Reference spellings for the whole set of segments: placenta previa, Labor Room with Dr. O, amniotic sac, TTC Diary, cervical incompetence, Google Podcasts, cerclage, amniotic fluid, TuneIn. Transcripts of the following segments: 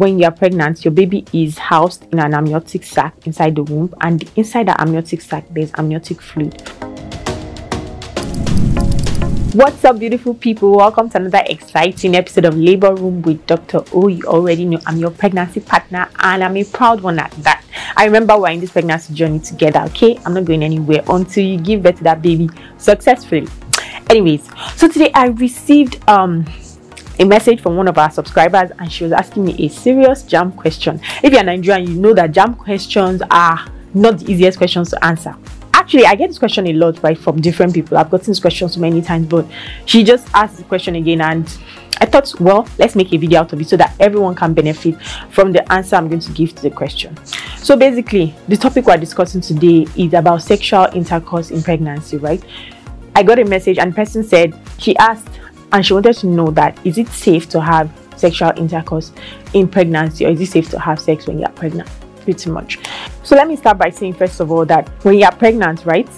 when you are pregnant, your baby is housed in an amniotic sac inside the womb, and inside the amniotic sac there's amniotic fluid. What's up, beautiful people? Welcome to another exciting episode of Labor Room with Dr. O. You already know I'm your pregnancy partner, and I'm a proud one at that. I remember we're in this pregnancy journey together, okay? I'm not going anywhere until you give birth to that baby successfully. Anyways, so today I received a message from one of our subscribers, and she was asking me a serious jam question. If you're Nigerian, you know that jam questions are not the easiest questions to answer. Actually, I get this question a lot, right, from different people. I've gotten this question so many times, but she just asked the question again, and I thought, well, let's make a video out of it so that everyone can benefit from the answer I'm going to give to the question. So basically, the topic we're discussing today is about sexual intercourse in pregnancy, right? I got a message, and the person said, she asked, and she wanted to know that, is it safe to have sexual intercourse in pregnancy, or is it safe to have sex when you're pregnant? Pretty much. So let me start by saying, first of all, that when you are pregnant, right,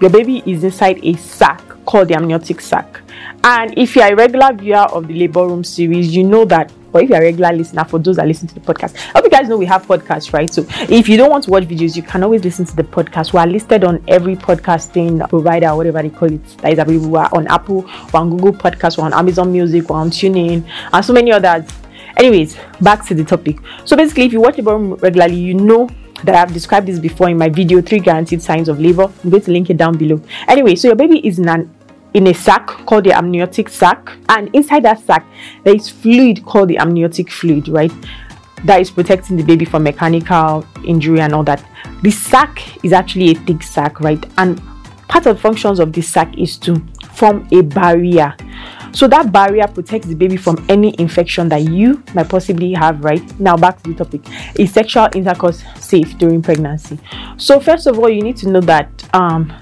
your baby is inside a sac called the amniotic sac. And if you are a regular viewer of the Labor Room series, you know that, or if you are a regular listener, for those that listen to the podcast, I hope you guys know we have podcasts, right? So if you don't want to watch videos, you can always listen to the podcast. We are listed on every podcasting provider, whatever they call it, that is available. We are on Apple, we're on Google Podcasts, we're on Amazon Music, we're on TuneIn, and so many others. Anyways, back to the topic. So basically, if you watch Labor Room regularly, you know that I've described this before in my video, 3 guaranteed signs of labor. I'm going to link it down below. Anyway, so your baby is in a sac called the amniotic sac, and inside that sac there is fluid called the amniotic fluid, right, that is protecting the baby from mechanical injury and all that. The sac is actually a thick sac, right, and part of the functions of this sac is to form a barrier. So that barrier protects the baby from any infection that you might possibly have, right? Now back to the topic. Is sexual intercourse safe during pregnancy? So first of all, you need to know that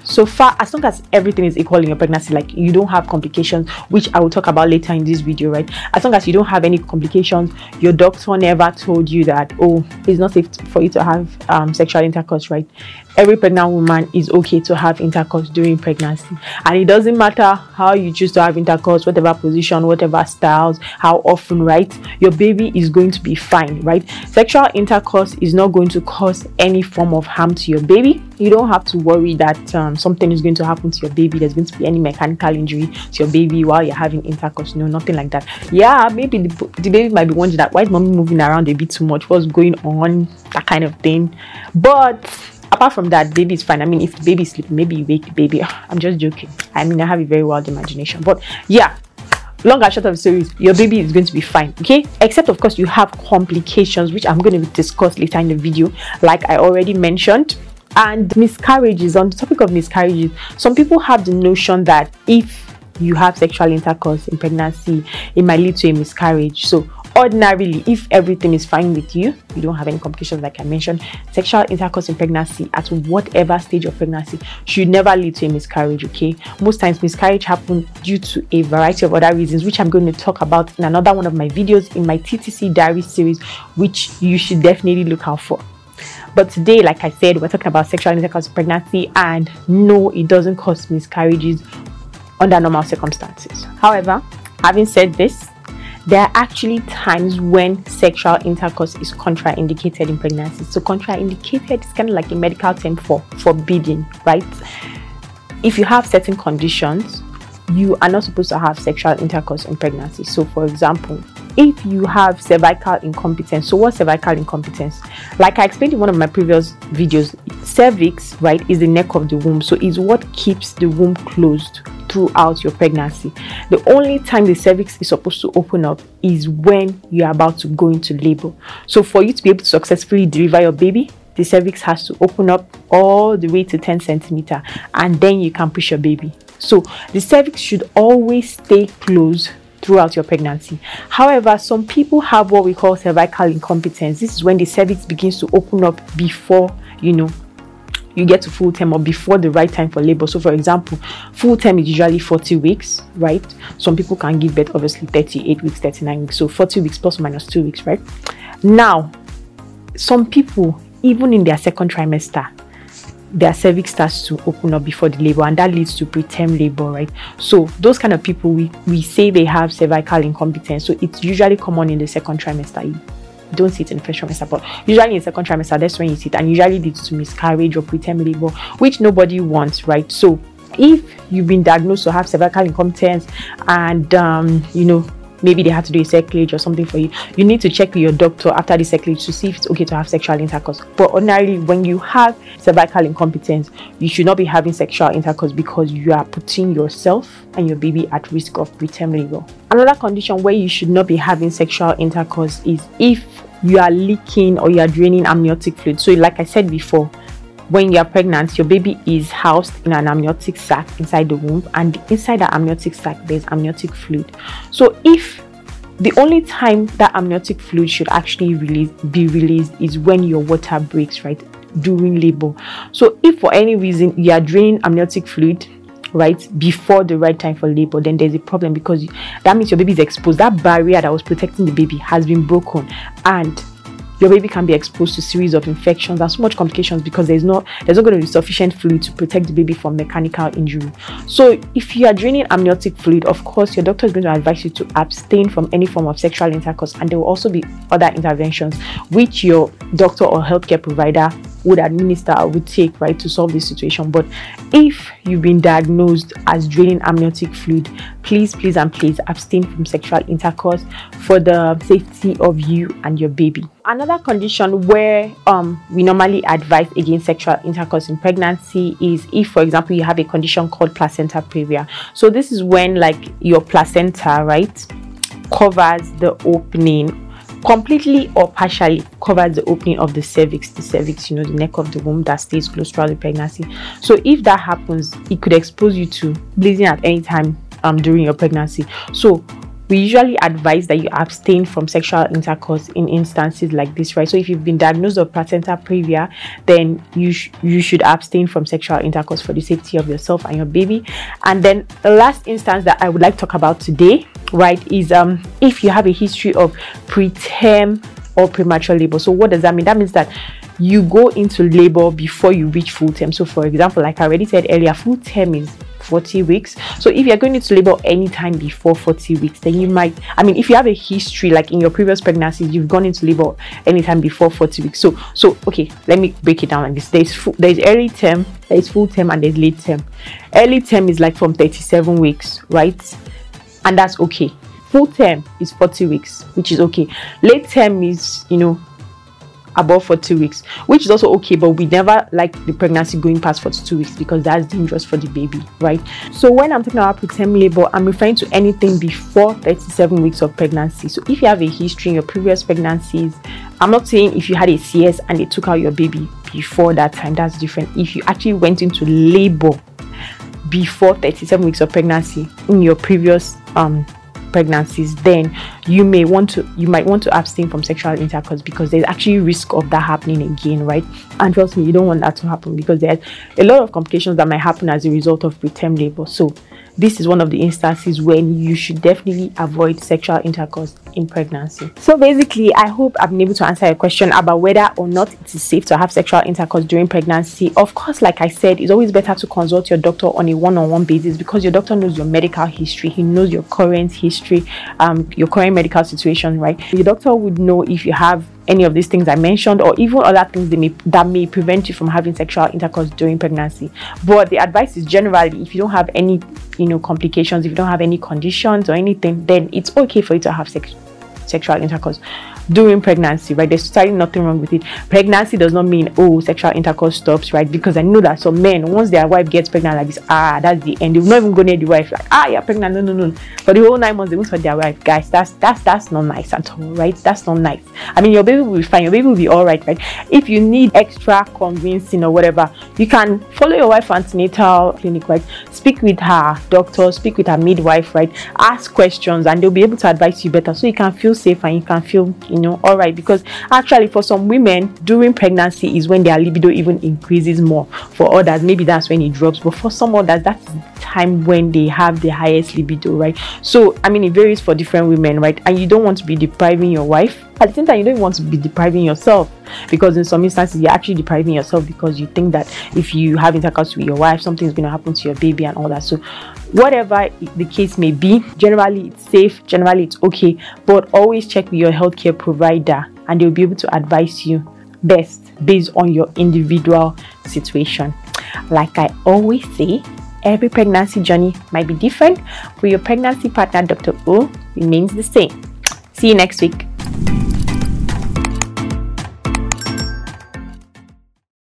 so far, as long as everything is equal in your pregnancy, like you don't have complications, which I will talk about later in this video, right? As long as you don't have any complications, your doctor never told you that, oh, it's not safe for you to have sexual intercourse, right? Every pregnant woman is okay to have intercourse during pregnancy, and it doesn't matter how you choose to have intercourse, whatever position, whatever styles, how often, right? Your baby is going to be fine, right? Sexual intercourse is not going to cause any form of harm to your baby. You don't have to worry that something is going to happen to your baby, there's going to be any mechanical injury to your baby while you're having intercourse. No, nothing like that. Yeah, maybe the baby might be wondering that, why is mommy moving around a bit too much, what's going on, that kind of thing. But apart from that, baby is fine. I mean, if the baby is sleeping, maybe you wake the baby. I'm just joking. I mean, I have a very wild imagination. But yeah, long and short of the series, your baby is going to be fine, okay? Except, of course, you have complications, which I'm going to discuss later in the video, like I already mentioned. And miscarriages, on the topic of miscarriages, some people have the notion that if you have sexual intercourse in pregnancy, it might lead to a miscarriage. So ordinarily, if everything is fine with you, you don't have any complications, like I mentioned, sexual intercourse in pregnancy at whatever stage of pregnancy should never lead to a miscarriage, okay? Most times miscarriage happens due to a variety of other reasons, which I'm going to talk about in another one of my videos in my TTC Diary series, which you should definitely look out for. But today, like I said, we're talking about sexual intercourse in pregnancy, and no, it doesn't cause miscarriages under normal circumstances. However, having said this, there are actually times when sexual intercourse is contraindicated in pregnancy. So contraindicated is kind of like a medical term for forbidden, right? If you have certain conditions, you are not supposed to have sexual intercourse in pregnancy. So for example, if you have cervical incompetence. So what's cervical incompetence? Like I explained in one of my previous videos, cervix, right, is the neck of the womb. So it's what keeps the womb closed throughout your pregnancy. The only time the cervix is supposed to open up is when you're about to go into labor. So for you to be able to successfully deliver your baby, the cervix has to open up all the way to 10 centimeters, and then you can push your baby. So the cervix should always stay closed throughout your pregnancy. However, some people have what we call cervical incompetence. This is when the cervix begins to open up before, you know, you get to full term, or before the right time for labor. So for example, full term is usually 40 weeks, right? Some people can give birth obviously 38 weeks, 39 weeks. So 40 weeks plus or minus 2 weeks, right? Now, some people, even in their second trimester, their cervix starts to open up before the labor, and that leads to preterm labor, right? So those kind of people, we say they have cervical incompetence. So it's usually common in the second trimester. don't see it in the first trimester, but usually in second trimester, that's when you see it, and usually leads to miscarriage or preterm labor, which nobody wants, right? So if you've been diagnosed to have cervical incompetence and maybe they had to do a cerclage or something for you, you need to check with your doctor after the cerclage to see if it's okay to have sexual intercourse. But ordinarily, when you have cervical incompetence, you should not be having sexual intercourse because you are putting yourself and your baby at risk of preterm labor. Another condition where you should not be having sexual intercourse is if you are leaking or you are draining amniotic fluid. So like I said before, when you are pregnant, your baby is housed in an amniotic sac inside the womb, and inside that amniotic sac, there's amniotic fluid. So if the only time that amniotic fluid should actually be released is when your water breaks, right, during labor. So if for any reason you are draining amniotic fluid, right, before the right time for labor, then there's a problem, because that means your baby is exposed. That barrier that was protecting the baby has been broken, and your baby can be exposed to a series of infections and so much complications, because there's not going to be sufficient fluid to protect the baby from mechanical injury. So if you are draining amniotic fluid, of course, your doctor is going to advise you to abstain from any form of sexual intercourse, and there will also be other interventions which your doctor or healthcare provider would administer or would take, right, to solve this situation. But if you've been diagnosed as draining amniotic fluid, please abstain from sexual intercourse for the safety of you and your baby. Another condition where we normally advise against sexual intercourse in pregnancy is if, for example, you have a condition called placenta previa. So this is when, like, your placenta, right, covers the opening, completely or partially covers the opening of the cervix. The cervix, the neck of the womb that stays closed throughout the pregnancy. So if that happens, it could expose you to bleeding at any time during your pregnancy. So we usually advise that you abstain from sexual intercourse in instances like this, right? So if you've been diagnosed with placenta previa, then you should abstain from sexual intercourse for the safety of yourself and your baby. And then the last instance that I would like to talk about today, right, is if you have a history of preterm or premature labor. So what does that mean? That means that you go into labor before you reach full term. So for example, like I already said earlier, full term is 40 weeks. So if you're going into labor anytime before 40 weeks, then you might, if you have a history, like in your previous pregnancies, you've gone into labor anytime before 40 weeks. So okay, let me break it down like this. There's early term, there's full term, and there's late term. Early term is like from 37 weeks, right? And that's okay. Full term is 40 weeks, which is okay. Late term is, above 42 weeks, which is also okay, but we never like the pregnancy going past 42 weeks because that's dangerous for the baby, right? So when I'm talking about preterm labor, I'm referring to anything before 37 weeks of pregnancy. So if you have a history in your previous pregnancies, I'm not saying if you had a CS and they took out your baby before that time, that's different. If you actually went into labor before 37 weeks of pregnancy in your previous pregnancies, then you might want to abstain from sexual intercourse, because there's actually risk of that happening again, right? And trust me, you don't want that to happen, because there's a lot of complications that might happen as a result of preterm labor. So this is one of the instances when you should definitely avoid sexual intercourse in pregnancy. So basically, I hope I've been able to answer your question about whether or not it is safe to have sexual intercourse during pregnancy. Of course, like I said, it's always better to consult your doctor on a one-on-one basis, because your doctor knows your medical history. He knows your current history, your current medical situation, right? Your doctor would know if you have any of these things I mentioned, or even other things that may prevent you from having sexual intercourse during pregnancy. But the advice is generally, if you don't have any, complications, if you don't have any conditions or anything, then it's okay for you to have sexual intercourse during pregnancy, right? There's certainly nothing wrong with it. Pregnancy does not mean, sexual intercourse stops, right? Because I know that some men, once their wife gets pregnant like this, that's the end. They'll not even go near the wife, like, you're pregnant. No. For the whole 9 months, they won't touch their wife. Guys, that's not nice at all, right? That's not nice. Your baby will be fine. Your baby will be all right? If you need extra convincing or whatever, you can follow your wife antenatal clinic, right? Speak with her doctor, speak with her midwife, right? Ask questions, and they'll be able to advise you better, so you can feel safe and you can feel all right. Because actually, for some women, during pregnancy is when their libido even increases more. For others, maybe that's when it drops, but for some others, that's the time when they have the highest libido, right? So it varies for different women, right? And you don't want to be depriving your wife. At the same time, you don't want to be depriving yourself, because in some instances you're actually depriving yourself, because you think that if you have intercourse with your wife, something's going to happen to your baby and all that. So whatever the case may be, generally it's safe, generally it's okay, but always check with your healthcare provider and they'll be able to advise you best based on your individual situation. Like I always say, every pregnancy journey might be different, but your pregnancy partner, Dr. O, remains the same. See you next week.